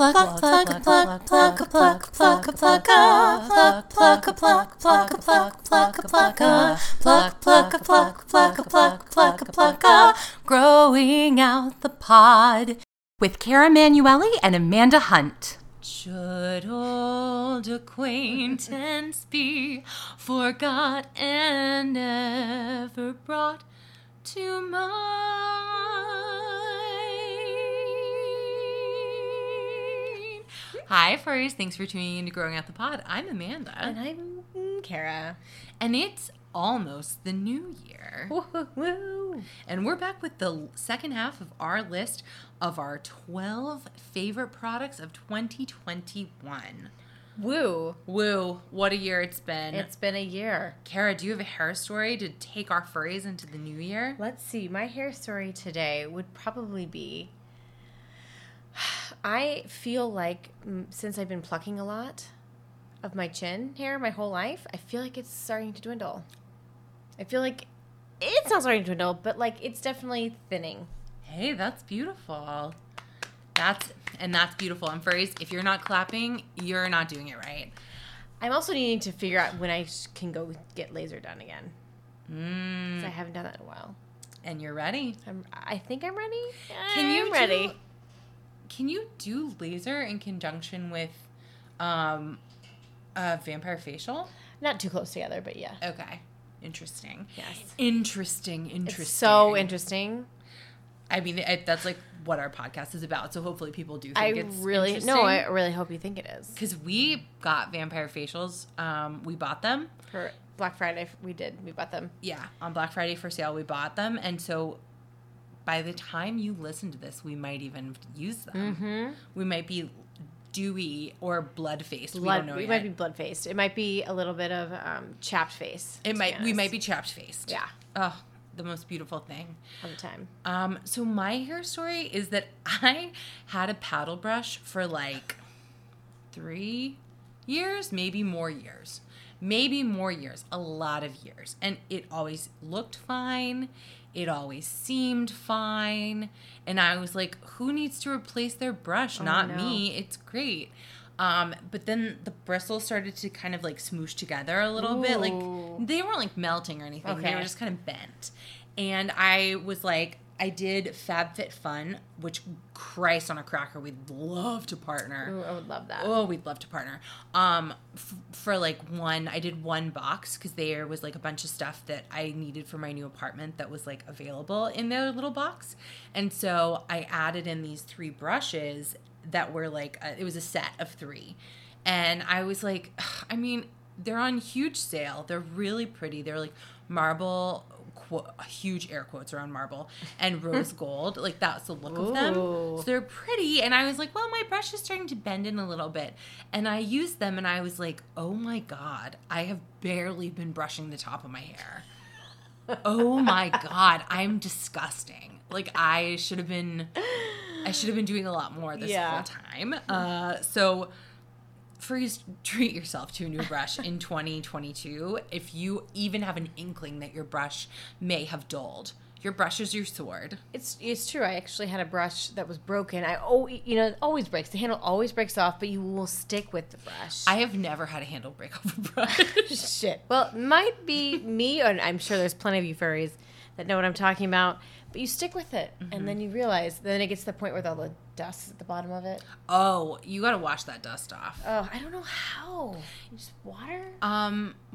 Growing out the pod with Cara Manuelli and Amanda Hunt. Should old acquaintance be forgot and never brought to mind? Hi, furries. Thanks for tuning in to Growing Out the Pod. I'm Amanda. And I'm Cara. And it's almost the new year. Woo-hoo-hoo. And we're back with the second half of our list of our 12 favorite products of 2021. Woo. Woo. What a year it's been. It's been a year. Cara, do you have a hair story to take our furries into the new year? Let's see. My hair story today would probably be, I feel like since I've been plucking a lot of my chin hair my whole life, I feel like it's starting to dwindle. I feel like it's not starting to dwindle, but like it's definitely thinning. Hey, that's beautiful. That's beautiful. And furries, if you're not clapping, you're not doing it right. I'm also needing to figure out when I can go get laser done again. Because I haven't done that in a while. And you're ready. I think I'm ready. Can you do laser in conjunction with a vampire facial? Not too close together, but yeah. Okay. Interesting. Yes. Interesting. It's so interesting. I mean, that's like what our podcast is about. So hopefully people do think it's really interesting. No, I really hope you think it is. Because we got vampire facials. We bought them. For Black Friday, we did. We bought them. Yeah. On Black Friday for sale, we bought them. And so by the time you listen to this, we might even use them. Mm-hmm. We might be dewy or blood-faced. We might be blood-faced. It might be a little bit of chapped face. We might be chapped faced. Yeah. Oh, the most beautiful thing. All the time. So my hair story is that I had a paddle brush for like 3 years, maybe more years, a lot of years. And it always looked fine. It always seemed fine. And I was like, who needs to replace their brush? Not me. It's great. But then the bristles started to kind of like smoosh together a little bit. Like they weren't like melting or anything. Okay. They were just kind of bent. And I was like, I did FabFitFun, which Christ on a cracker, we'd love to partner. Ooh, I would love that. Oh, we'd love to partner. For like one, I did one box because there was like a bunch of stuff that I needed for my new apartment that was like available in their little box. And so I added in these 3 brushes that were like, it was a set of 3. And I was like, I mean, they're on huge sale. They're really pretty. They're like marble, huge air quotes around marble, and rose gold. Like, that's the look of them. So they're pretty. And I was like, well, my brush is starting to bend in a little bit. And I used them, and I was like, oh, my God. I have barely been brushing the top of my hair. Oh, my God. I'm disgusting. Like, I should have been doing a lot more this whole time. So freeze, treat yourself to a new brush in 2022 if you even have an inkling that your brush may have dulled. Your brush is your sword. It's true. I actually had a brush that was broken. It always breaks. The handle always breaks off, but you will stick with the brush. I have never had a handle break off a brush. Shit. Well, it might be me, and I'm sure there's plenty of you furries that know what I'm talking about. But you stick with it, and then you realize. Then it gets to the point where all the dust is at the bottom of it. Oh, you got to wash that dust off. Oh, I don't know how. Just water?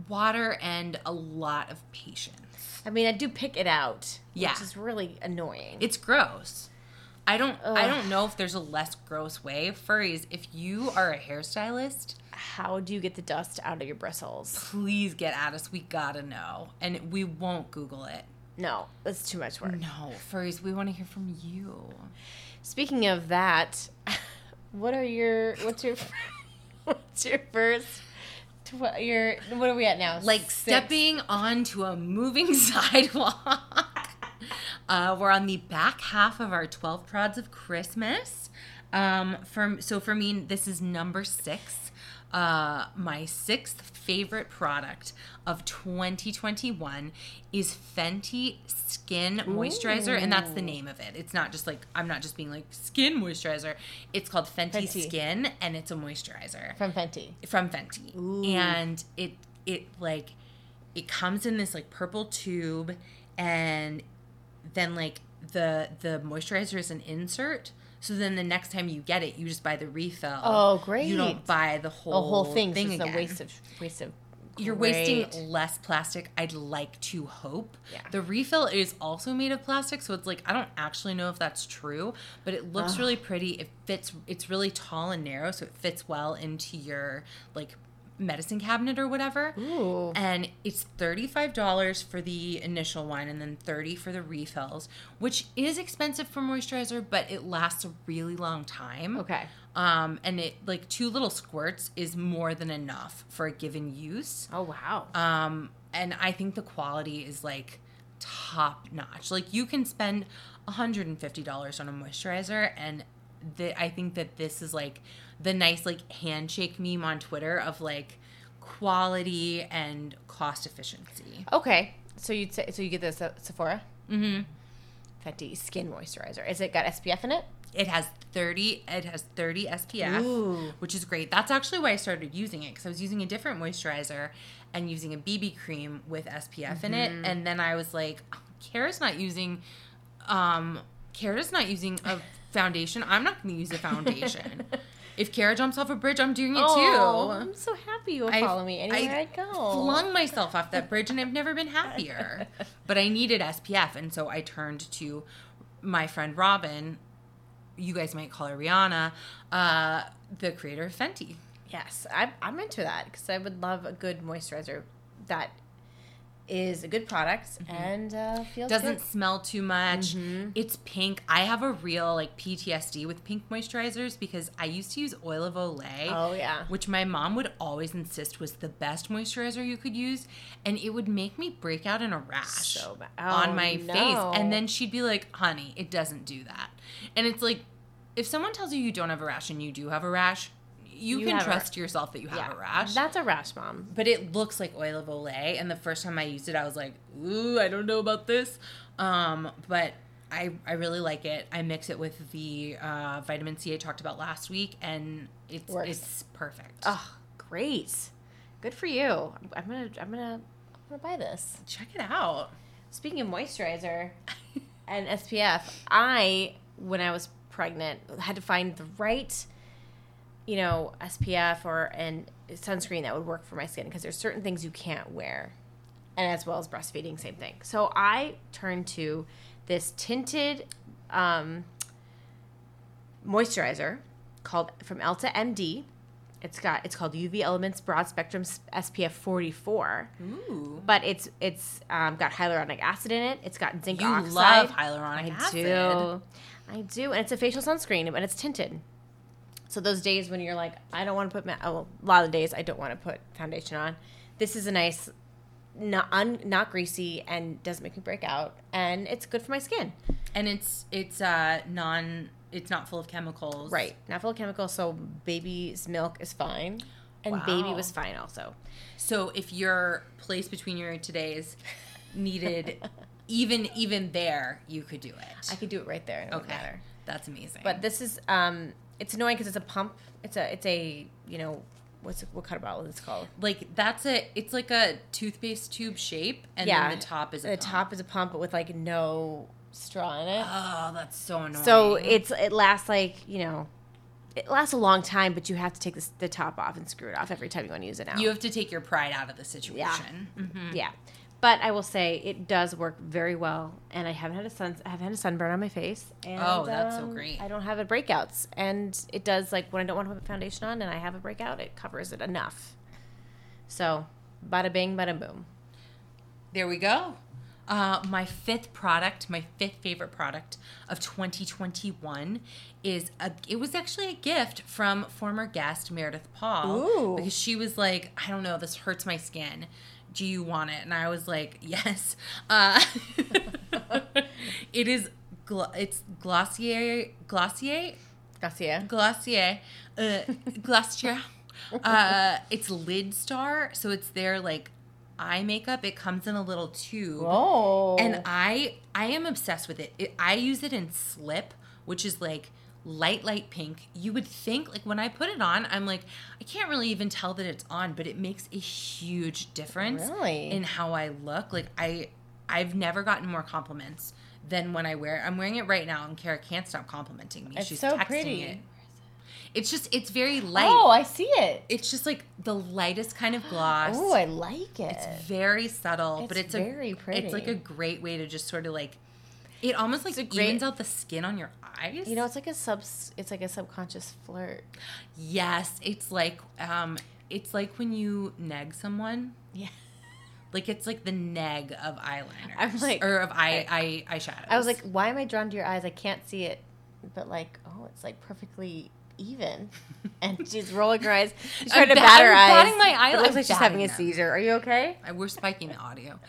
Water and a lot of patience. I mean, I do pick it out, which is really annoying. It's gross. I don't know if there's a less gross way. Furries, if you are a hairstylist, how do you get the dust out of your bristles? Please get at us. We got to know. And we won't Google it. No, that's too much work. No, furries, we want to hear from you. Speaking of that, what are we at now? Like 6? Stepping onto a moving sidewalk. We're on the back half of our 12 prods of Christmas. So for me, this is number 6. My 6th favorite product of 2021 is Fenty Skin Moisturizer, and that's the name of it. It's not just like, I'm not just being like skin moisturizer. It's called Fenty Skin, and it's a moisturizer. From Fenty. Ooh. And it comes in this like purple tube, and then like the moisturizer is an insert. So then the next time you get it, you just buy the refill. Oh, great. You don't buy the whole thing again. It's a waste of You're wasting less plastic, I'd like to hope. Yeah. The refill is also made of plastic, so it's like, I don't actually know if that's true, but it looks really pretty. It fits. It's really tall and narrow, so it fits well into your like medicine cabinet or whatever. Ooh. And it's $35 for the initial one, and then $30 for the refills, which is expensive for moisturizer, but it lasts a really long time. Okay. And it like 2 little squirts is more than enough for a given use. Oh wow. And I think the quality is like top notch. Like you can spend $150 on a moisturizer, and I think that this is like the nice like handshake meme on Twitter of like quality and cost efficiency. Okay, so you'd say you get this at Sephora. Mm-hmm. Fenty Skin Moisturizer. Is it got SPF in it? It has 30. It has 30 SPF, which is great. That's actually why I started using it, because I was using a different moisturizer and using a BB cream with SPF in it, and then I was like, Cara's not using a foundation. I'm not going to use a foundation. If Cara jumps off a bridge, I'm doing it too. I'm so happy you'll follow me anywhere I go. I flung myself off that bridge, and I've never been happier. But I needed SPF, and so I turned to my friend Robin. You guys might call her Rihanna, the creator of Fenty. Yes, I'm into that, because I would love a good moisturizer that is a good product and feels doesn't smell too much. Mm-hmm. It's pink. I have a real like PTSD with pink moisturizers, because I used to use Oil of Olay. Oh yeah. Which my mom would always insist was the best moisturizer you could use, and it would make me break out in a rash on my face. And then she'd be like, "Honey, it doesn't do that." And it's like, if someone tells you you don't have a rash and you do have a rash, You can trust yourself that you have a rash. That's a rash, Mom. But it looks like Oil of Olay, and the first time I used it, I was like, ooh, I don't know about this. But I really like it. I mix it with the vitamin C I talked about last week, and it's perfect. Oh, great. Good for you. I'm gonna buy this. Check it out. Speaking of moisturizer and SPF, when I was pregnant, had to find the right SPF or and sunscreen that would work for my skin, because there's certain things you can't wear, and as well as breastfeeding, same thing. So I turned to this tinted moisturizer called from Elta MD. It's called UV Elements Broad Spectrum SPF 44. Ooh. But it's got hyaluronic acid in it. It's got zinc oxide. You love hyaluronic acid. I do, and it's a facial sunscreen, and it's tinted. So those days when you're like, I don't want to put a lot of the days I don't want to put foundation on, this is a nice, not greasy, and doesn't make me break out, and it's good for my skin. And it's not full of chemicals. Right, not full of chemicals, so baby's milk is fine, and baby was fine also. So if your place between your today's needed even there, you could do it. I could do it right there. It wouldn't matter. That's amazing. But this is it's annoying because it's a pump. It's a what kind of bottle is it called? Like it's like a toothpaste tube shape, and then the top is a pump. The top is a pump, but with like no straw in it. Oh, that's so annoying. So it lasts it lasts a long time, but you have to take the top off and screw it off every time you want to use it out. You have to take your pride out of the situation. Yeah. Mm-hmm. Yeah. But I will say it does work very well, and I haven't had a sunburn on my face. And, that's so great. I don't have breakouts, and it does when I don't want to put foundation on and I have a breakout, it covers it enough. So, bada bing, bada boom. There we go. My fifth favorite product of 2021 is it was actually a gift from former guest Meredith Paul. Ooh. Because she was like, I don't know, this hurts my skin. Do you want it? And I was like, yes. It is. It's Glossier. Glossier. It's Lid Star, so it's their like eye makeup. It comes in a little tube. Oh. And I am obsessed with it. I use it in Slip, which is like light pink. You would think, like, when I put it on, I'm like, I can't really even tell that it's on, but it makes a huge difference in how I look. Like, I've never gotten more compliments than when I wear it. I'm wearing it right now, and Cara can't stop complimenting me. It's She's so texting pretty. It. It's just, it's very light. Oh, I see it. It's just like the lightest kind of gloss. Oh, I like it. It's very subtle, but it's very pretty. It's like a great way to just sort of like, it almost like evens out the skin on your eyes. You know, it's like a subconscious flirt. Yes, it's like when you neg someone. Yeah. Like, it's like the neg of eyeliners. I'm like, or of eyeshadows. I was like, why am I drawn to your eyes? I can't see it, but like, oh, it's like perfectly even. And she's rolling her eyes. She's trying to bat her eyes. I'm batting my eyelids. It looks like she's having a seizure. Are you okay? We're spiking the audio.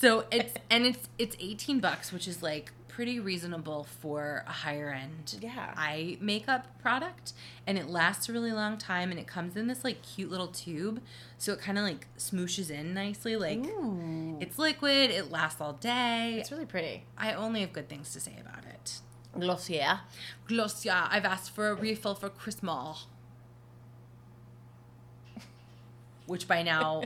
So it's $18, which is like pretty reasonable for a higher end eye makeup product, and it lasts a really long time, and it comes in this like cute little tube, so it kind of like smooshes in nicely. Like, ooh. It's liquid, it lasts all day. It's really pretty. I only have good things to say about it. Glossier. I've asked for a refill for Christmas, which by now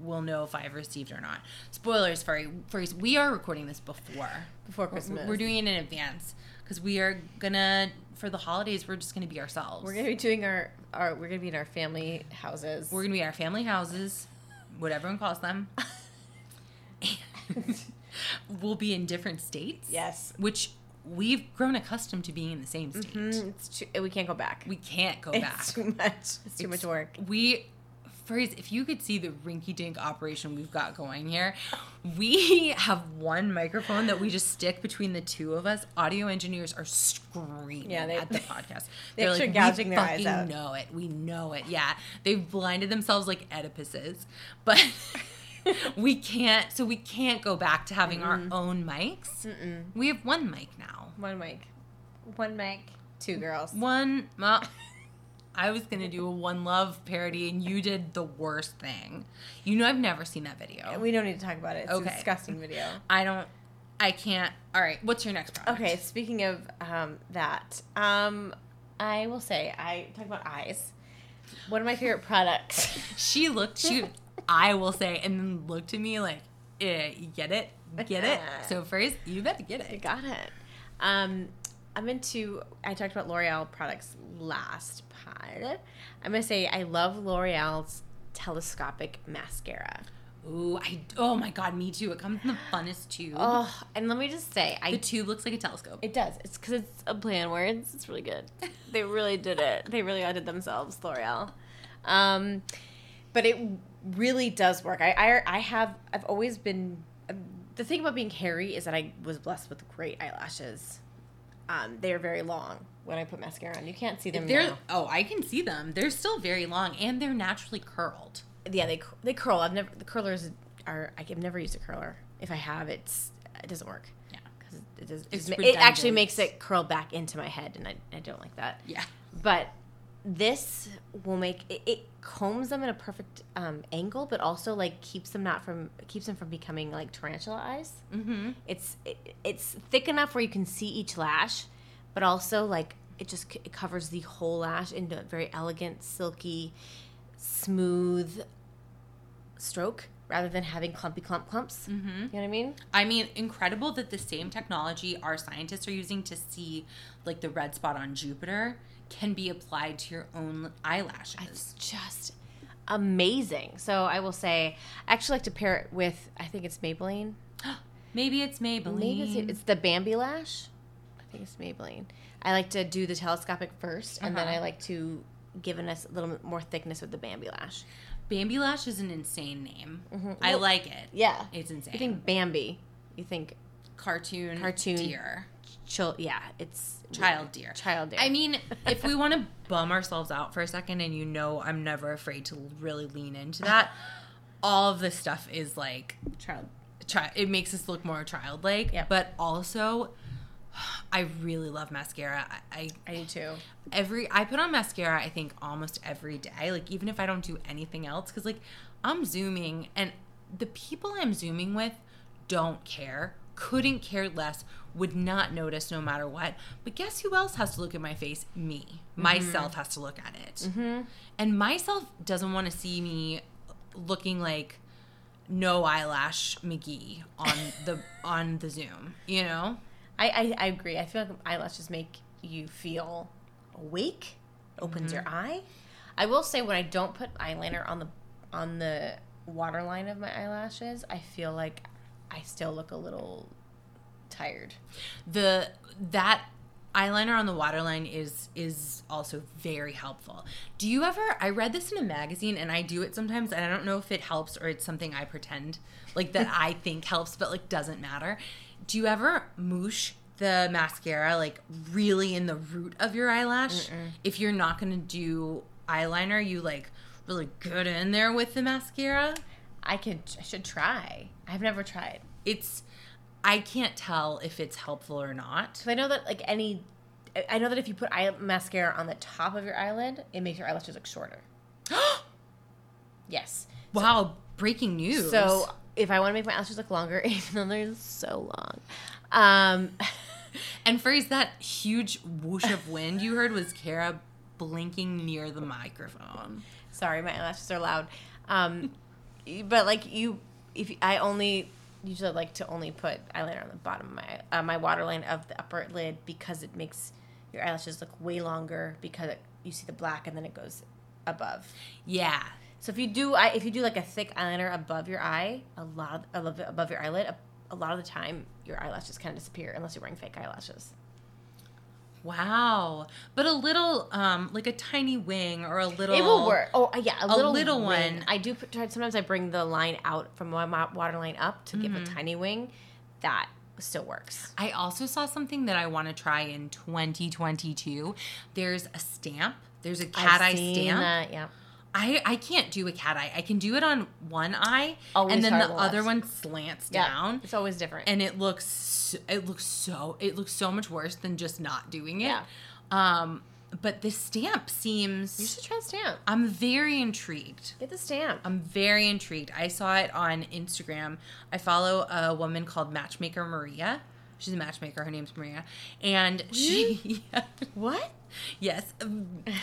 we'll know if I've received or not. Spoilers, furries. We are recording this before Christmas. We're doing it in advance because we are gonna, for the holidays, we're just gonna be ourselves. We're gonna be doing we're gonna be in our family houses. We're gonna be in our family houses, what everyone calls them. And we'll be in different states. Yes, which. We've grown accustomed to being in the same state. Mm-hmm. We can't go back. We can't go back. It's too much. It's too much work. Furries, if you could see the rinky-dink operation we've got going here, we have one microphone that we just stick between the two of us. Audio engineers are screaming at the podcast. They're like, gouging their eyes out. We know it. We know it. Yeah. They've blinded themselves like Oedipuses. But we can't go back to having our own mics. Mm-mm. We have one mic now. One mic, two girls. I was going to do a One Love parody, and you did the worst thing. You know I've never seen that video. We don't need to talk about it. It's a disgusting video. I can't. All right, what's your next product? Okay, speaking of that, I will say, I talk about eyes. One of my favorite products. I will say, and then looked at me like, get it? So first, you better get it. You got it. I talked about L'Oreal products last pod. I'm going to say I love L'Oreal's telescopic mascara. Ooh, oh my God, me too. It comes in the funnest tube. Oh, and let me just say. The tube looks like a telescope. It does. It's because it's a play on words. It's really good. They really did it. They really audited themselves, L'Oreal. But it really does work. I've always been, the thing about being hairy is that I was blessed with great eyelashes. They are very long when I put mascara on. You can't see them now. Oh, I can see them. They're still very long, and they're naturally curled. Yeah, they curl. I've never used a curler. If I have, it doesn't work. Yeah, because it actually makes it curl back into my head, and I don't like that. Yeah, but. This will make it combs them in a perfect angle, but also like keeps them from becoming like tarantula eyes. Mm-hmm. It's thick enough where you can see each lash, but also like it covers the whole lash into a very elegant, silky, smooth stroke rather than having clumps. Mm-hmm. You know what I mean? I mean, incredible that the same technology our scientists are using to see like the red spot on Jupiter can be applied to your own eyelashes. It's just amazing. So I will say, I actually like to pair it with, I think it's Maybelline. Maybe it's the Bambi Lash. I think it's Maybelline. I like to do the telescopic first, and then I like to give it a little bit more thickness with the Bambi Lash. Bambi Lash is an insane name. Mm-hmm. I like it. Yeah. It's insane. You think Bambi. You think cartoon deer. Child dear. I mean, if we want to bum ourselves out for a second, and you know I'm never afraid to really lean into that, all of this stuff is like it makes us look more childlike, but also I really love mascara. I do too. I put on mascara, I think, almost every day. Like, even if I don't do anything else. Because, like, I'm Zooming. And the people I'm Zooming with don't care. Couldn't care less. Would not notice no matter what. But guess who else has to look at my face? Me. Mm-hmm. Myself has to look at it. Mm-hmm. And myself doesn't want to see me looking like no eyelash McGee on the Zoom, you know? I agree. I feel like eyelashes make you feel awake, opens mm-hmm. your eye. I will say when I don't put eyeliner on the waterline of my eyelashes, I feel like I still look a little tired. That eyeliner on the waterline is also very helpful. Do you ever, I read this in a magazine and I do it sometimes and I don't know if it helps or it's something I pretend, like that I think helps but like doesn't matter. Do you ever moosh the mascara like really in the root of your eyelash? Mm-mm. If you're not going to do eyeliner, you like really good in there with the mascara? I should try. I've never tried. I can't tell if it's helpful or not. Because I know that I know that if you put mascara on the top of your eyelid, it makes your eyelashes look shorter. Yes. Wow, breaking news. So if I want to make my eyelashes look longer, even though they're so long. And phrase that huge whoosh of wind you heard was Cara blinking near the microphone. Sorry, my eyelashes are loud. But like you, if I only... Usually, I like to only put eyeliner on the bottom of my waterline of the upper lid because it makes your eyelashes look way longer because you see the black and then it goes above. Yeah. So if you do like a thick eyeliner above your eye, above your eyelid, a lot of the time your eyelashes kind of disappear unless you're wearing fake eyelashes. Wow. But a little, like a tiny wing or a little... It will work. Oh, yeah. A little one. I do try. Sometimes I bring the line out from my waterline up to mm-hmm. give a tiny wing. That still works. I also saw something that I want to try in 2022. There's a stamp. There's a cat eye stamp. That, yeah. I can't do a cat eye. I can do it on one eye, and then the other one slants down. It's always different, and it looks so much worse than just not doing it. Yeah. But this stamp seems. You should try the stamp. I'm very intrigued. Get the stamp. I'm very intrigued. I saw it on Instagram. I follow a woman called Matchmaker Maria. She's a matchmaker. Her name's Maria. And she... Yeah. What? Yes.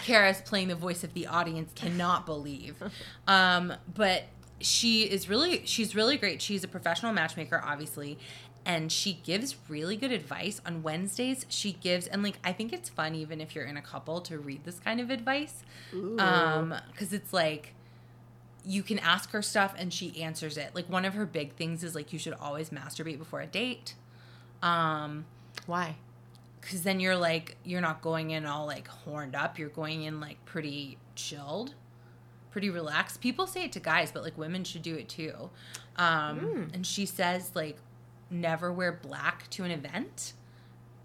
Cara's playing the voice of the audience. Cannot believe. But she's really great. She's a professional matchmaker, obviously. And she gives really good advice. On Wednesdays, she gives... And, like, I think it's fun, even if you're in a couple, to read this kind of advice. Ooh. 'Cause it's, like... You can ask her stuff, and she answers it. Like, one of her big things is, like, you should always masturbate before a date. Why? Because then you're like, you're not going in all like horned up. You're going in like pretty chilled, pretty relaxed. People say it to guys, but like women should do it too. And she says like, never wear black to an event.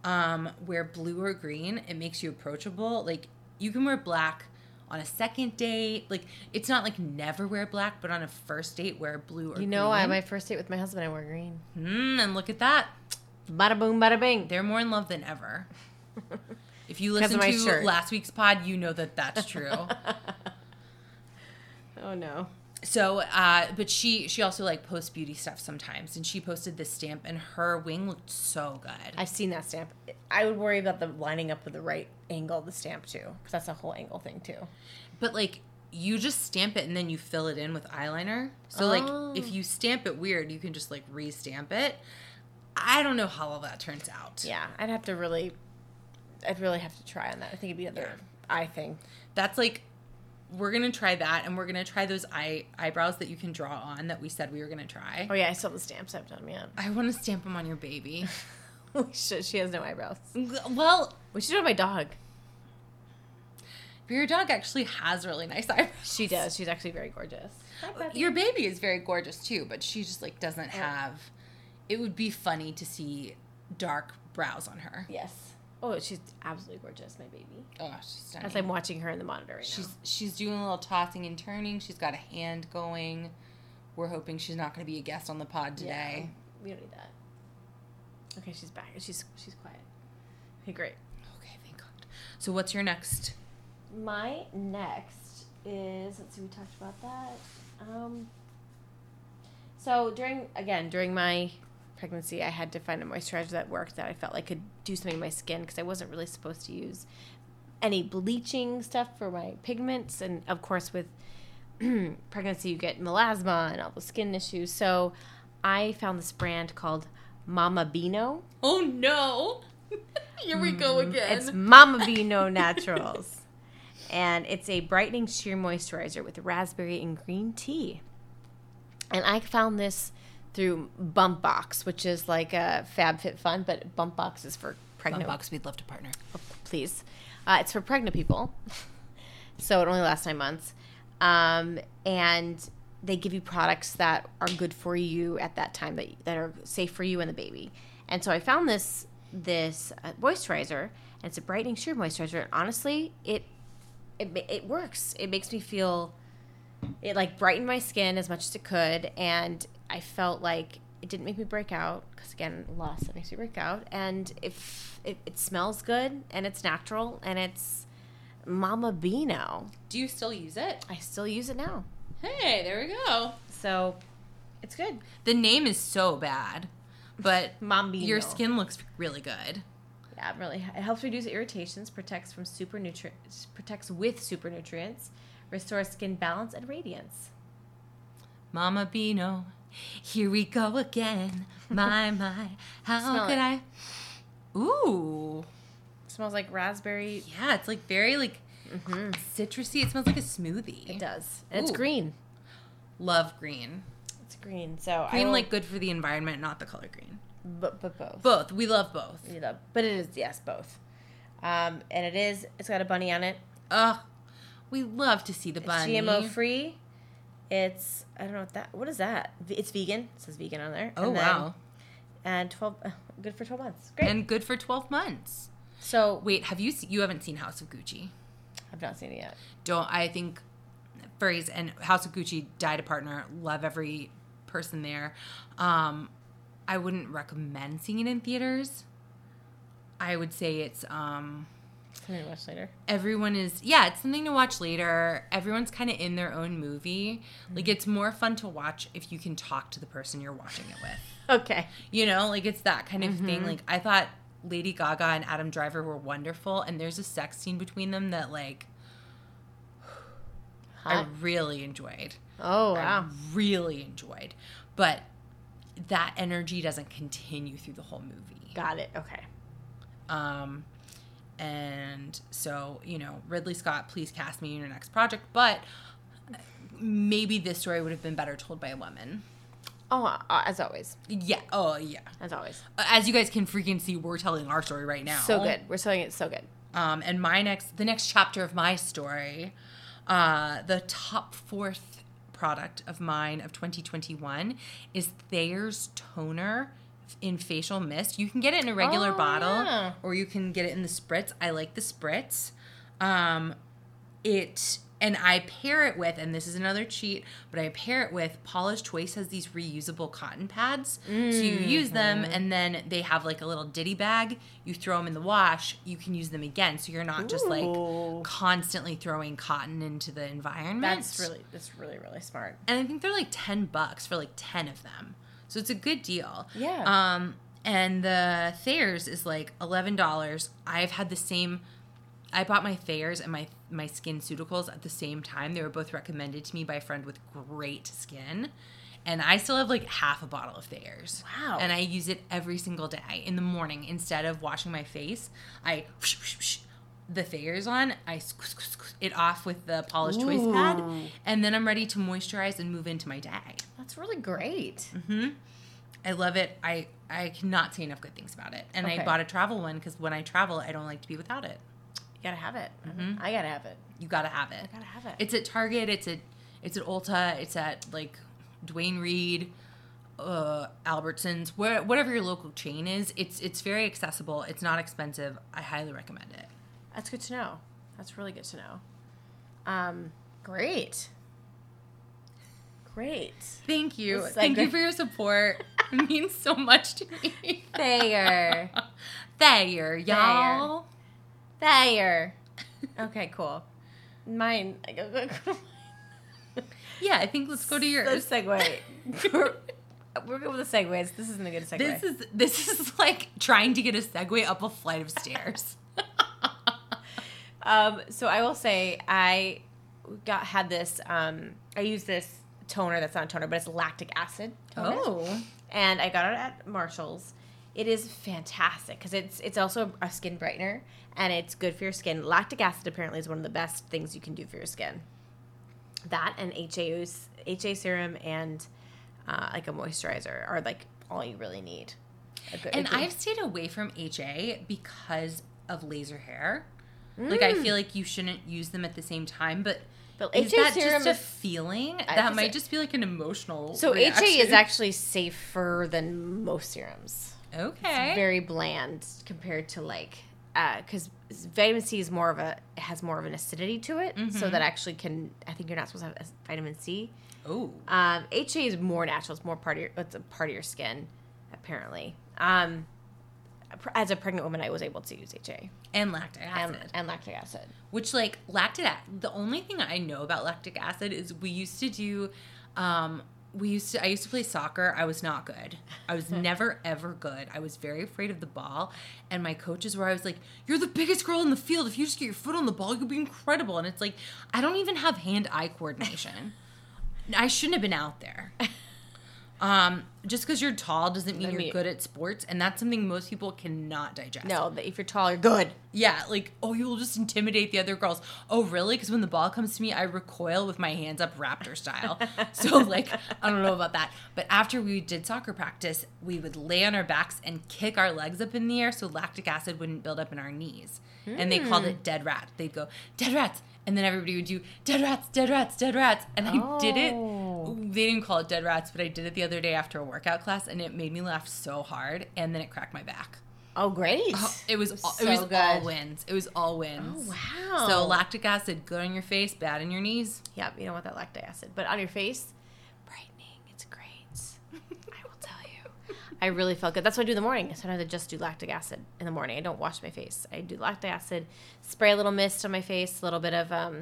Wear blue or green. It makes you approachable. Like you can wear black on a second date. Like it's not like never wear black, but on a first date wear blue or green. You know, on my first date with my husband, I wore green. And look at that. Bada boom, bada bing. They're more in love than ever. If you listened to last week's pod, you know that that's true. Oh, no. So, but she also, like, posts beauty stuff sometimes. And she posted this stamp, and her wing looked so good. I've seen that stamp. I would worry about the lining up with the right angle of the stamp, too. Because that's a whole angle thing, too. But, like, you just stamp it, and then you fill it in with eyeliner. So, like, if you stamp it weird, you can just, like, re-stamp it. I don't know how all that turns out. Yeah, I'd really have to try on that. I think it'd be another eye thing. That's like, we're going to try that, and we're going to try those eyebrows that you can draw on that we said we were going to try. Oh, yeah, I still have the stamps I've done yet. I want to stamp them on your baby. She has no eyebrows. Well. We should do it on my dog. But your dog actually has really nice eyebrows. She does. She's actually very gorgeous. Your baby is very gorgeous, too, but she just, like, doesn't have... It would be funny to see dark brows on her. Yes. Oh, she's absolutely gorgeous, my baby. Oh, she's stunning. As I'm watching her in the monitor right now. She's doing a little tossing and turning. She's got a hand going. We're hoping she's not going to be a guest on the pod today. Yeah, we don't need that. Okay, she's back. She's quiet. Okay, great. Okay, thank God. So what's your next? My next is, let's see, we talked about that. So during my pregnancy, I had to find a moisturizer that worked, that I felt like could do something to my skin, because I wasn't really supposed to use any bleaching stuff for my pigments. And of course, with pregnancy, you get melasma and all the skin issues. So I found this brand called Mambino. Oh, no. Here we go again. It's Mambino Naturals. And it's a brightening sheer moisturizer with raspberry and green tea. And I found this through Bump Box, which is like a FabFitFun, but Bump Box is for pregnant. Bump Box, we'd love to partner. Oh, please. It's for pregnant people. So it only lasts 9 months. And they give you products that are good for you at that time, that are safe for you and the baby. And so I found this moisturizer, and it's a brightening sheer moisturizer. And honestly, it works. It makes me feel, it like brightened my skin as much as it could, and I felt like it didn't make me break out, because again, loss that makes me break out. And if it smells good, and it's natural, and it's Mambino. Do you still use it? I still use it now. Hey, there we go. So, it's good. The name is so bad, but Mambino. Your skin looks really good. Yeah, really. It helps reduce irritations, protects with super nutrients, restores skin balance and radiance. Mambino, here we go again. My, how could I? Ooh. It smells like raspberry. Yeah, it's like very like citrusy. It smells like a smoothie. It does. And it's green. Love green. It's green. So green, like good for the environment, not the color green. But both. Both. We love both. We love, but it is, yes, both. And it's got a bunny on it. Ugh. We love to see the bunny. It's GMO free. It's, I don't know what is that? It's vegan. It says vegan on there. Oh, and wow. And good for 12 months. Great. And good for 12 months. So wait, you haven't seen House of Gucci? I've not seen it yet. I think Furries and House of Gucci died a partner. Love every person there. I wouldn't recommend seeing it in theaters. I would say it's, something to watch later. It's something to watch later. Everyone's kind of in their own movie. Like, it's more fun to watch if you can talk to the person you're watching it with. Okay. You know, like, it's that kind of thing. Like, I thought Lady Gaga and Adam Driver were wonderful, and there's a sex scene between them that, like, I really enjoyed. Oh, wow. I really enjoyed. But that energy doesn't continue through the whole movie. Got it. Okay. And so, you know, Ridley Scott, please cast me in your next project. But maybe this story would have been better told by a woman. Oh, as always. Yeah. Oh, yeah. As always. As you guys can freaking see, we're telling our story right now. So good. We're telling it so good. And the next chapter of my story, the top fourth product of mine of 2021 is Thayer's toner in facial mist. You can get it in a regular bottle, yeah, or you can get it in the spritz. I like the spritz. And I pair it with, and this is another cheat, but I pair it with Paula's Choice has these reusable cotton pads. Mm-hmm. So you use them, and then they have like a little ditty bag. You throw them in the wash, you can use them again. So you're not just like constantly throwing cotton into the environment. That's really smart. And I think they're like $10 for like 10 of them. So it's a good deal. Yeah. And the Thayer's is like $11. I've had the same. I bought my Thayer's and my SkinCeuticals at the same time. They were both recommended to me by a friend with great skin. And I still have like half a bottle of Thayer's. Wow. And I use it every single day in the morning. Instead of washing my face, I the Thayer's on, I it off with the Paula's Choice pad, and then I'm ready to moisturize and move into my day. That's really great. Mm-hmm. I love it. I cannot say enough good things about it. And okay. I bought a travel one because when I travel, I don't like to be without it. You gotta have it. Mm-hmm. I gotta have it. You gotta have it. I gotta have it. It's at Target. It's at Ulta. It's at like Duane Reade, Albertsons, whatever your local chain is. It's very accessible. It's not expensive. I highly recommend it. That's good to know. That's really good to know. Great. Thank you. Thank you for your support. means so much to me. Thayer. Thayer, y'all. Thayer. Okay, cool. Mine. Yeah, I think let's go to yours. Let's segue. We're good with the segues. This isn't a good segue. This is like trying to get a segue up a flight of stairs. So I will say I had this. I use this toner that's not a toner, but it's lactic acid toner. Oh. And I got it at Marshall's. It is fantastic because it's also a skin brightener and it's good for your skin. Lactic acid apparently is one of the best things you can do for your skin. That and HA serum and like a moisturizer are like all you really need. I've stayed away from HA because of laser hair. Mm. Like I feel like you shouldn't use them at the same time, but is HA that serum just a feeling? That might just be like an emotional reaction. HA is actually safer than most serums. Okay. It's very bland compared to like because vitamin C is has more of an acidity to it, mm-hmm. so that actually I think you're not supposed to have vitamin C. Oh. HA is more natural. It's more it's a part of your skin, apparently. As a pregnant woman, I was able to use HA. And lactic acid. And lactic acid. Which, like, the only thing I know about lactic acid is we used to do, I used to play soccer. I was not good. I was never, ever good. I was very afraid of the ball. And my coaches were always like, you're the biggest girl in the field. If you just get your foot on the ball, you'll be incredible. And it's like, I don't even have hand-eye coordination. I shouldn't have been out there. Just because you're tall doesn't mean you're good at sports, and that's something most people cannot digest. No, if you're tall, you're good. Yeah, like, oh, you will just intimidate the other girls. Oh, really? Because when the ball comes to me, I recoil with my hands up raptor style. So, like, I don't know about that. But after we did soccer practice, we would lay on our backs and kick our legs up in the air so lactic acid wouldn't build up in our knees. Mm. And they called it dead rat. They'd go, dead rats. And then everybody would do, dead rats, dead rats, dead rats. And I did it. They didn't call it dead rats, but I did it the other day after a workout class, and it made me laugh so hard, and then it cracked my back. Oh, great. It was all wins. It was all wins. Oh, wow. So lactic acid, good on your face, bad on your knees. Yep, you don't want that lactic acid. But on your face, brightening, it's great. I will tell you. I really felt good. That's what I do in the morning. Sometimes I just do lactic acid in the morning. I don't wash my face. I do lactic acid, spray a little mist on my face, a little bit of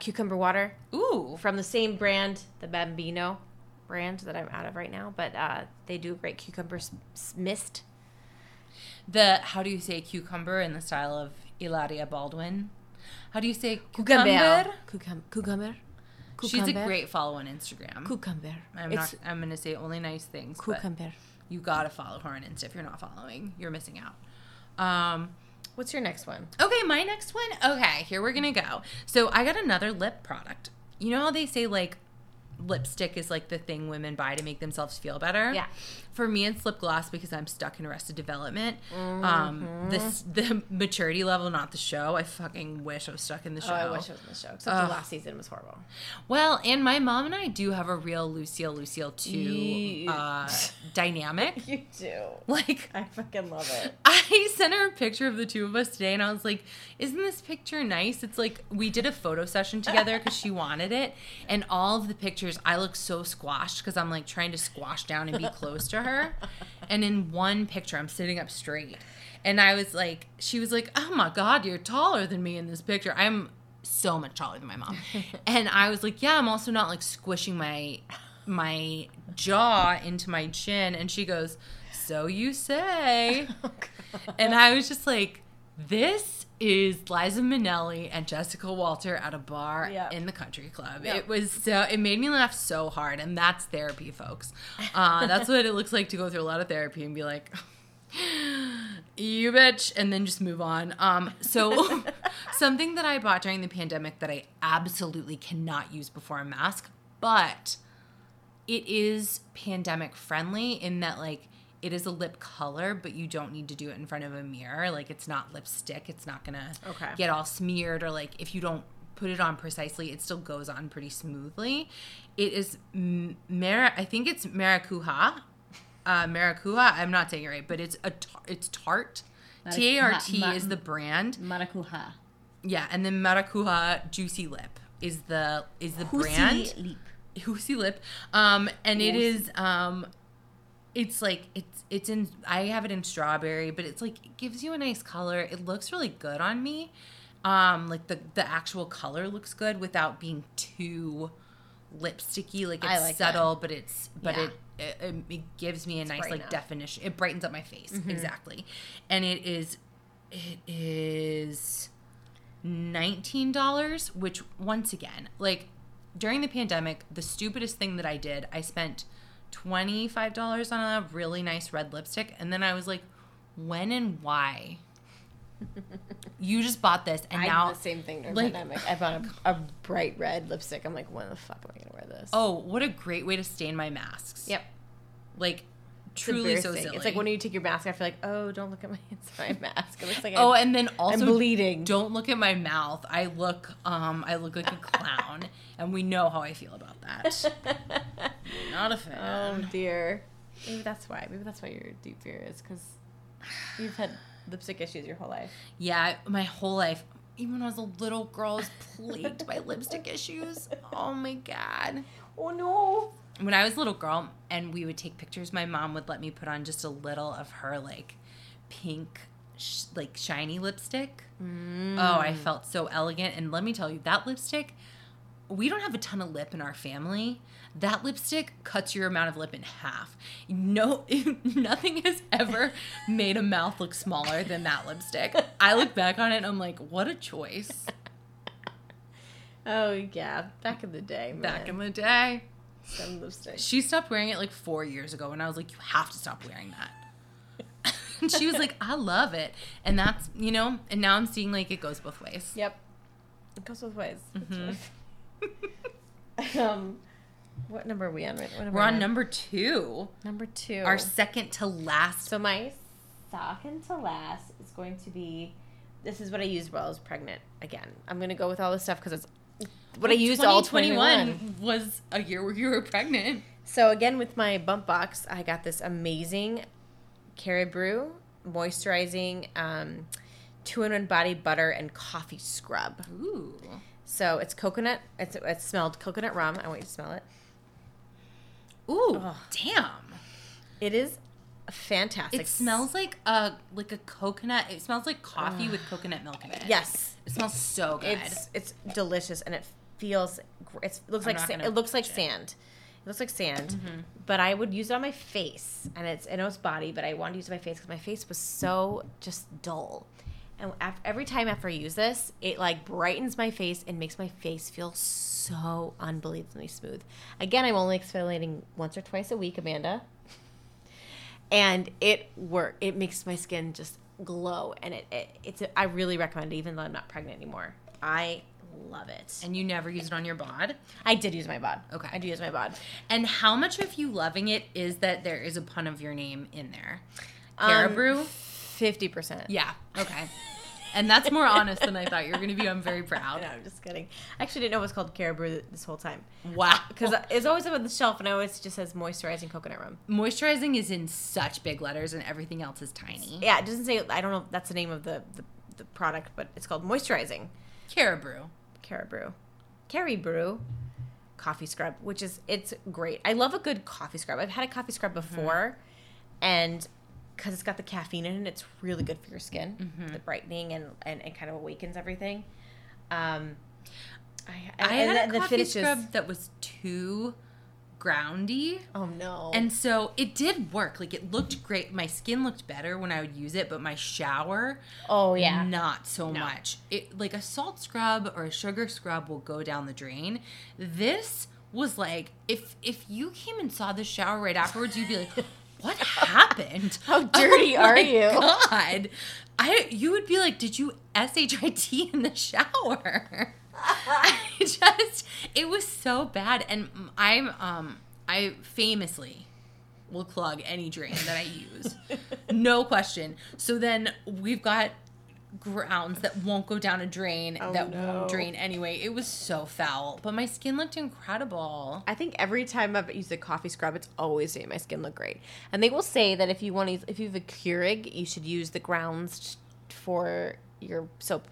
cucumber water. Ooh. From the same brand, the Mambino brand that I'm out of right now, but they do a great cucumber mist. How do you say cucumber in the style of Ilaria Baldwin? How do you say cucumber? Cucumber. She's a great follow on Instagram. Cucumber. I'm going to say only nice things. Cucumber. You got to follow her on Insta if you're not following. You're missing out. What's your next one? Okay, my next one? Okay, here we're going to go. So I got another lip product. You know how they say, like, lipstick is, like, the thing women buy to make themselves feel better? Yeah. For me, it's lip gloss because I'm stuck in Arrested Development. Mm-hmm. The maturity level, not the show. I fucking wish I was stuck in the show. Oh, I wish I was in the show. Except the last season was horrible. Well, and my mom and I do have a real Lucille 2 dynamic. You do. Like, I fucking love it. I sent her a picture of the two of us today, and I was like, isn't this picture nice? It's like we did a photo session together because she wanted it. And all of the pictures, I look so squashed because I'm, like, trying to squash down and be close to her, and in one picture I'm sitting up straight, and I was like, she was like, oh my god, you're taller than me in this picture. I'm so much taller than my mom. And I was like, yeah, I'm also not like squishing my jaw into my chin. And she goes, so you say. Oh, and I was just like, this is Liza Minnelli and Jessica Walter at a bar in the country club. Yep. It made me laugh so hard, and that's therapy, folks. That's what it looks like to go through a lot of therapy and be like, you bitch, and then just move on. So something that I bought during the pandemic that I absolutely cannot use before a mask, but it is pandemic friendly in that, like, it is a lip color, but you don't need to do it in front of a mirror. Like, it's not lipstick. It's not going to get all smeared, or, like, if you don't put it on precisely, it still goes on pretty smoothly. It is I think it's Maracuja. Maracuja. I'm not saying it right, but it's Tarte. T-A-R-T is the brand. Maracuja. Yeah, and then Maracuja Juicy Lip is the brand. Juicy Lip. And it is It's like, it's in, I have it in strawberry, but it's like, it gives you a nice color. It looks really good on me. Like the actual color looks good without being too lipsticky. Like it's like subtle, that. But it's, but yeah. it gives me a nice like definition. It brightens up my face. Mm-hmm. Exactly. And it is $19, which once again, like during the pandemic, the stupidest thing that I did, I spent $25 on a really nice red lipstick, and then I was like, when and why? You just bought this, and now I did the same thing during the pandemic. I bought a bright red lipstick. I'm like, when the fuck am I gonna wear this? Oh, what a great way to stain my masks. Yep. Like, truly so silly. It's like when you take your mask off, you're like, oh, don't look at my inside mask. It looks like oh, and then also I'm bleeding. Don't look at my mouth. I look like a clown, and we know how I feel about that. Not a fan. Oh dear. Maybe that's why. Maybe that's why your deep fear is because you've had lipstick issues your whole life. Yeah, my whole life. Even when I was a little girl, I was plagued by lipstick issues. Oh my god. Oh no. When I was a little girl and we would take pictures, my mom would let me put on just a little of her, like, pink, shiny lipstick. Mm. Oh, I felt so elegant. And let me tell you, that lipstick, we don't have a ton of lip in our family. That lipstick cuts your amount of lip in half. No, nothing has ever made a mouth look smaller than that lipstick. I look back on it and I'm like, what a choice. Oh, yeah. Back in the day, man. Back in the day. Some lipstick. She stopped wearing it like 4 years ago, and I was like, you have to stop wearing that. And she was like, I love it. And that's, you know, and now I'm seeing like it goes both ways. Yep. It goes both ways. Mm-hmm. What number are we on? We're on number 2. Number 2. Our second to last. So my second to last is going to be, this is what I used while I was pregnant. Again, I'm going to go with all this stuff because it's what I used all 2021 was a year where you were pregnant. So again, with my Bump Box, I got this amazing Cara Brew moisturizing 2-in-1 body butter and coffee scrub. Ooh. So it's coconut. It smelled coconut rum. I want you to smell it. Ooh, oh, damn! It is fantastic. It smells like a coconut. It smells like coffee with coconut milk in it. Yes. It smells so good. It's delicious, and it feels. It looks like sand. It looks like sand. Mm-hmm. But I would use it on my face, and I know it's body, but I wanted to use it on my face because my face was so just dull. And every time after I use this, it like brightens my face and makes my face feel so unbelievably smooth. Again, I'm only exfoliating once or twice a week, Amanda, and it works. It makes my skin just glow, and it's I really recommend it, even though I'm not pregnant anymore. I love it. And you never use it on your bod? I did use my bod. Okay. I do use my bod. And how much of you loving it is that there is a pun of your name in there? Cara Brew? 50%. Yeah. Okay. And that's more honest than I thought you were going to be. I'm very proud. No, I'm just kidding. I actually didn't know it was called Cara Brew this whole time. Wow. Because it's always up on the shelf, and it always just says moisturizing coconut rum. Moisturizing is in such big letters, and everything else is tiny. Yeah, it doesn't say, I don't know if that's the name of the product, but it's called moisturizing. Cara Brew. Cara Brew. Cara Brew coffee scrub, which is, it's great. I love a good coffee scrub. I've had a coffee scrub before, and because it's got the caffeine in it, it's really good for your skin. Mm-hmm. The brightening and it kind of awakens everything. I had a coffee scrub that was too groundy. Oh, no. And so it did work. Like, it looked great. My skin looked better when I would use it, but my shower, oh, yeah, not so much. It, like, a salt scrub or a sugar scrub will go down the drain. This was like, if you came and saw the shower right afterwards, you'd be like, what happened? How dirty are you? Oh my god. You would be like, did you shit in the shower? It was so bad. And I famously will clog any drain that I use. No question. So then we've got grounds that won't go down a drain, won't drain anyway. It was so foul, but my skin looked incredible. I think every time I've used a coffee scrub, it's always made my skin look great. And they will say that if you want to, if you have a Keurig, you should use the grounds for your soap.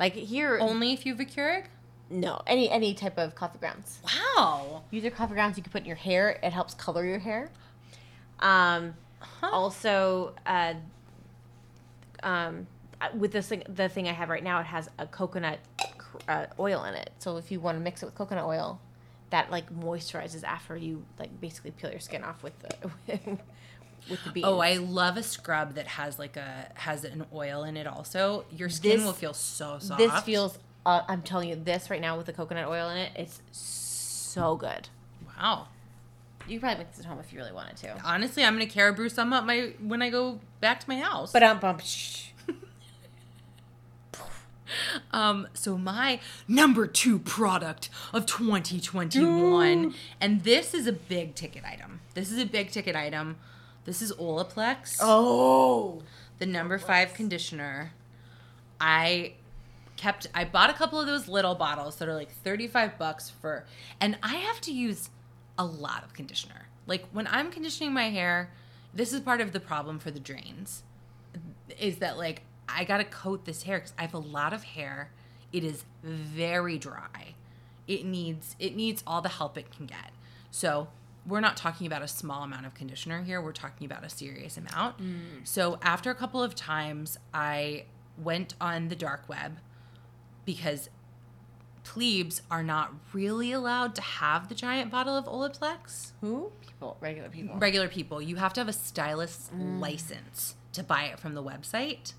Like here, only if you have a Keurig. No, any type of coffee grounds. Wow, use your coffee grounds. You can put in your hair. It helps color your hair. Also, with this thing, the thing I have right now, it has a coconut oil in it. So if you want to mix it with coconut oil, that like moisturizes after you like basically peel your skin off with the with the beans. Oh, I love a scrub that has like has an oil in it. Also, your skin will feel so soft. This feels. I'm telling you, this right now with the coconut oil in it, it's so good. Wow. You could probably make this at home if you really wanted to. Honestly, I'm going to Cara Brew some up when I go back to my house. So my number 2 product of 2021, and this is a big ticket item. This is Olaplex. Oh. The number 5 conditioner. I bought a couple of those little bottles that are like $35 for, and I have to use a lot of conditioner. Like when I'm conditioning my hair, this is part of the problem for the drains, is that like I gotta coat this hair because I have a lot of hair. It is very dry. It needs all the help it can get. So we're not talking about a small amount of conditioner here. We're talking about a serious amount. So after a couple of times, I went on the dark web, because plebes are not really allowed to have the giant bottle of Olaplex. Who? People. Regular people. Regular people. You have to have a stylist's license to buy it from the website.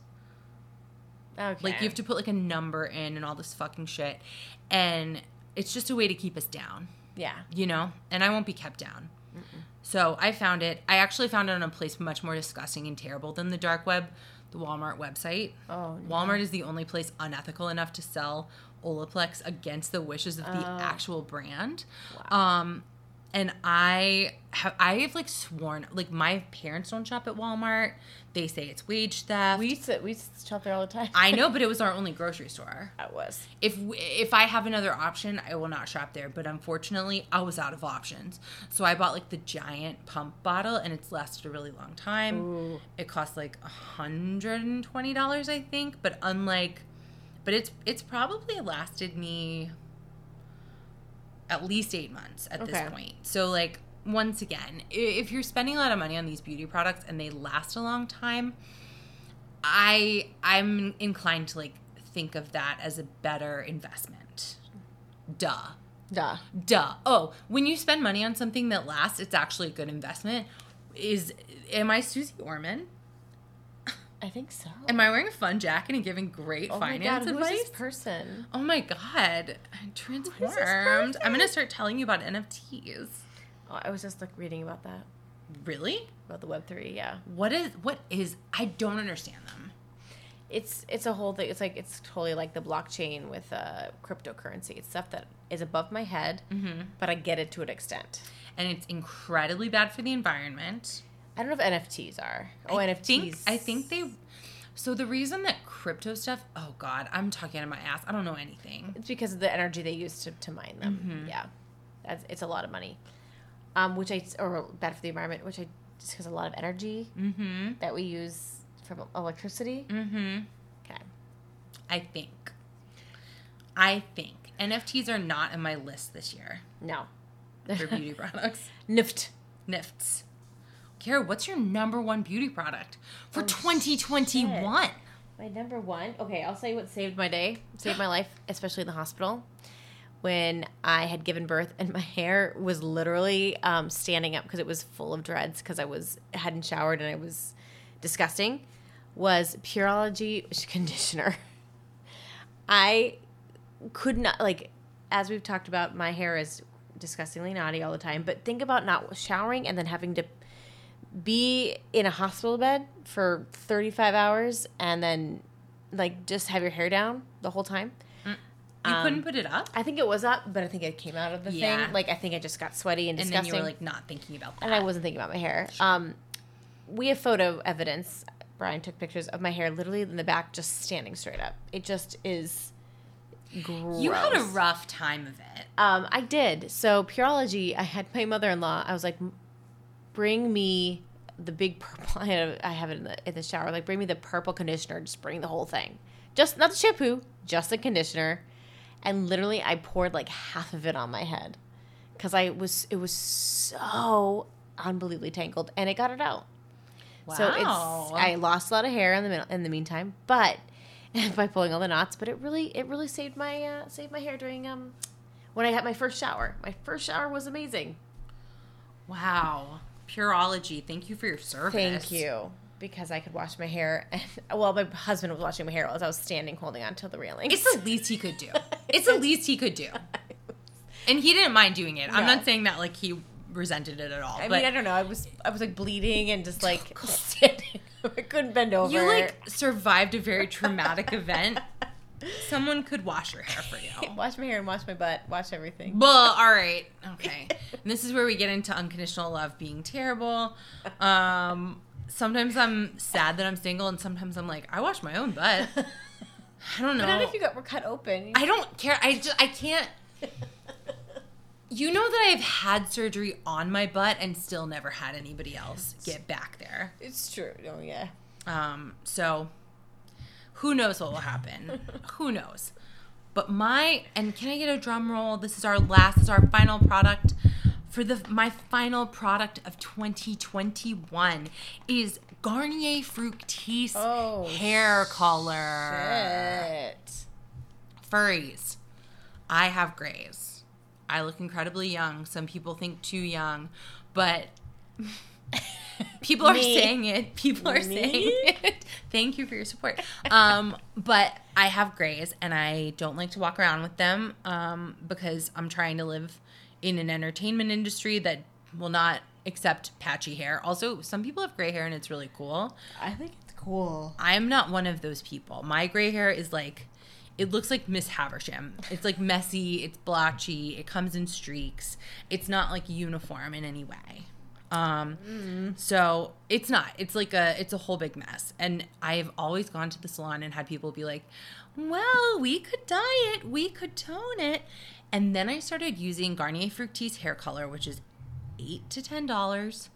Okay. Like, you have to put, like, a number in and all this fucking shit. And it's just a way to keep us down. Yeah. You know? And I won't be kept down. Mm-mm. So I found it. I actually found it on a place much more disgusting and terrible than the dark web. The Walmart website. Oh, no. Walmart is the only place unethical enough to sell Olaplex against the wishes of the actual brand. Wow. And I have like sworn, like my parents don't shop at Walmart. They say it's wage theft. We used to shop there all the time. I know, but it was our only grocery store. It was. If I have another option, I will not shop there. But unfortunately, I was out of options. So I bought like the giant pump bottle, and it's lasted a really long time. Ooh. It cost like $120, I think. But it's probably lasted me at least 8 months at this point. So, like, once again, if you're spending a lot of money on these beauty products and they last a long time, I'm inclined to, like, think of that as a better investment. Duh. Oh, when you spend money on something that lasts, it's actually a good investment. Am I Susie Orman? I think so. Am I wearing a fun jacket and giving great finance advice? Who is this person? Oh my god, I'm transformed. I'm gonna start telling you about NFTs. Oh, I was just like reading about that. Really? About the Web3, yeah. What is? I don't understand them. It's a whole thing. It's totally like the blockchain with cryptocurrency. It's stuff that is above my head, but I get it to an extent. And it's incredibly bad for the environment. I don't know if NFTs are. NFTs. So the reason that crypto stuff, oh God, I'm talking out of my ass. I don't know anything. It's because of the energy they use to mine them. Mm-hmm. Yeah. It's a lot of money. Or bad for the environment, which just because a lot of energy that we use from electricity. Mm-hmm. Okay. I think NFTs are not in my list this year. No. For beauty products. Nifts. Cara, what's your number 1 beauty product for 2021? Shit. My number 1? Okay, I'll say what saved my day, saved my life, especially in the hospital, when I had given birth and my hair was literally standing up because it was full of dreads because I hadn't showered and I was disgusting, was Pureology conditioner. I could not, like, as we've talked about, my hair is disgustingly naughty all the time, but think about not showering and then having to be in a hospital bed for 35 hours and then, like, just have your hair down the whole time. You couldn't put it up? I think it was up, but I think it came out of the thing. Like, I think I just got sweaty and disgusting. And then you were, like, not thinking about that. And I wasn't thinking about my hair. Sure. We have photo evidence. Brian took pictures of my hair literally in the back just standing straight up. It just is gross. You had a rough time of it. I did. So, Pureology, I had my mother-in-law. I was like, bring me the big purple. I have it in the shower. Like, bring me the purple conditioner. Just bring the whole thing. Just not the shampoo, just the conditioner. And literally, I poured like half of it on my head because it was so unbelievably tangled, and it got it out. Wow. So I lost a lot of hair in the meantime, but by pulling all the knots. But it really saved my hair during when I had my first shower. My first shower was amazing. Wow, Pureology, thank you for your service. Thank you. Because I could wash my hair. And, well, my husband was washing my hair as I was standing holding on to the railing. It's the least he could do. It's the least he could do. And he didn't mind doing it. No. I'm not saying that, like, he resented it at all. I mean, I don't know. I was like, bleeding and just, like, standing. I couldn't bend over. You, like, survived a very traumatic event. Someone could wash your hair for you. Wash my hair and wash my butt. Wash everything. Well, all right. Okay. And this is where we get into unconditional love being terrible. Sometimes I'm sad that I'm single, and sometimes I'm like, I wash my own butt. I don't know. But not if you were cut open. You know? I don't care. I can't. You know that I've had surgery on my butt and still never had anybody else get back there. It's true. Oh, yeah. So who knows what will happen? Who knows? But and can I get a drum roll? This is our final product. For my final product of 2021 is Garnier Fructis hair color. Shit. Furries. I have grays. I look incredibly young. Some people think too young, but people are saying it. People are saying it. Thank you for your support. But I have grays, and I don't like to walk around with them because I'm trying to live in an entertainment industry that will not accept patchy hair. Also, some people have gray hair and it's really cool. I think it's cool. I'm not one of those people. My gray hair is like, it looks like Miss Havisham. It's like messy, it's blotchy, it comes in streaks. It's not like uniform in any way. So it's not. It's a whole big mess. And I've always gone to the salon and had people be like, well, we could dye it, we could tone it. And then I started using Garnier Fructis hair color, which is $8 to $10.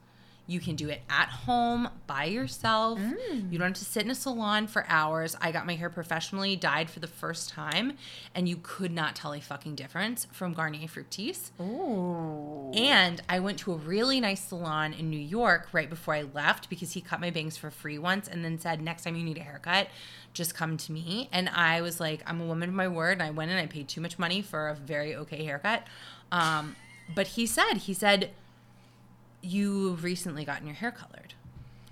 You can do it at home, by yourself. You don't have to sit in a salon for hours. I got my hair professionally dyed for the first time, and you could not tell a fucking difference from Garnier Fructis. Ooh. And I went to a really nice salon in New York right before I left because he cut my bangs for free once and then said, next time you need a haircut, just come to me. And I was like, I'm a woman of my word. And I went and I paid too much money for a very okay haircut. But he said, you've recently gotten your hair colored.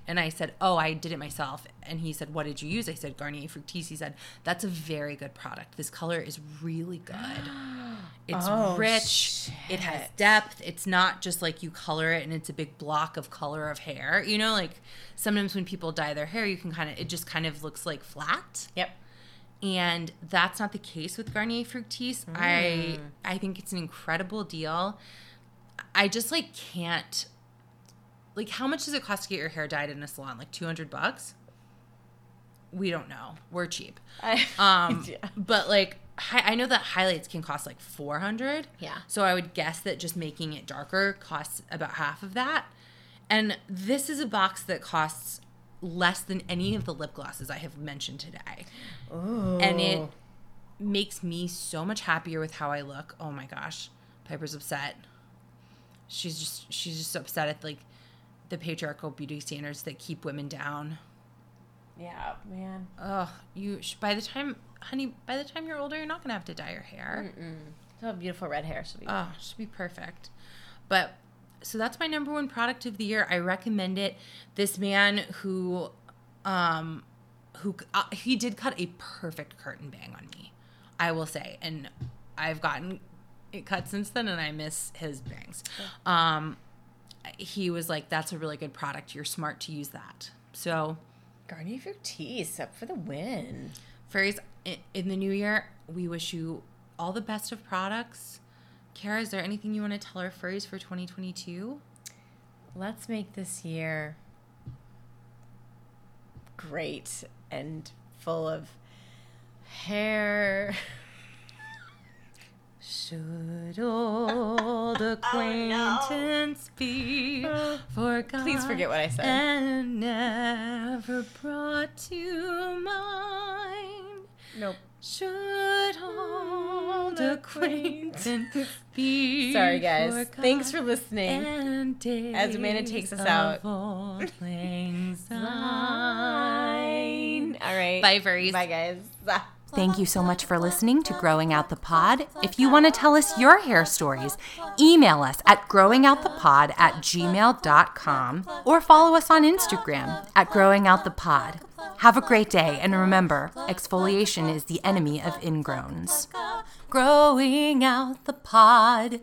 And I said, oh, I did it myself. And he said, what did you use? I said, Garnier Fructis. He said, that's a very good product. This color is really good. It's rich. Shit. It has depth. It's not just like you color it and it's a big block of color of hair. You know, like sometimes when people dye their hair, you can it just kind of looks like flat. Yep. And that's not the case with Garnier Fructis. I think it's an incredible deal. I just can't. Like, how much does it cost to get your hair dyed in a salon? Like $200? We don't know. We're cheap. Yeah. But I know that highlights can cost $400. Yeah. So I would guess that just making it darker costs about half of that. And this is a box that costs less than any of the lip glosses I have mentioned today. Ooh. And it makes me so much happier with how I look. Oh my gosh, Piper's upset. She's just so upset at the patriarchal beauty standards that keep women down. Yeah, man. Ugh, by the time you're older, you're not gonna have to dye your hair. She'll have beautiful red hair. She'll be perfect. But so that's my number one product of the year. I recommend it. This man who he did cut a perfect curtain bang on me, I will say, and I've gotten it cut since then, and I miss his bangs. He was like, that's a really good product. You're smart to use that. So Garnier Fructis up for the win. Furries, in the new year, we wish you all the best of products. Cara, is there anything you want to tell our furries for 2022? Let's make this year great and full of hair. Should old acquaintance be forgotten? Please forget what I said. And never brought to mind. Nope. Should old old acquaintance. Sorry, guys. Thanks for listening. As Amanda takes us out. All right. Bye, furries. Bye, guys. Thank you so much for listening to Growing Out the Pod. If you want to tell us your hair stories, email us at growingoutthepod@gmail.com or follow us on Instagram @growingoutthepod. Have a great day, and remember, exfoliation is the enemy of ingrowns. Growing Out the Pod.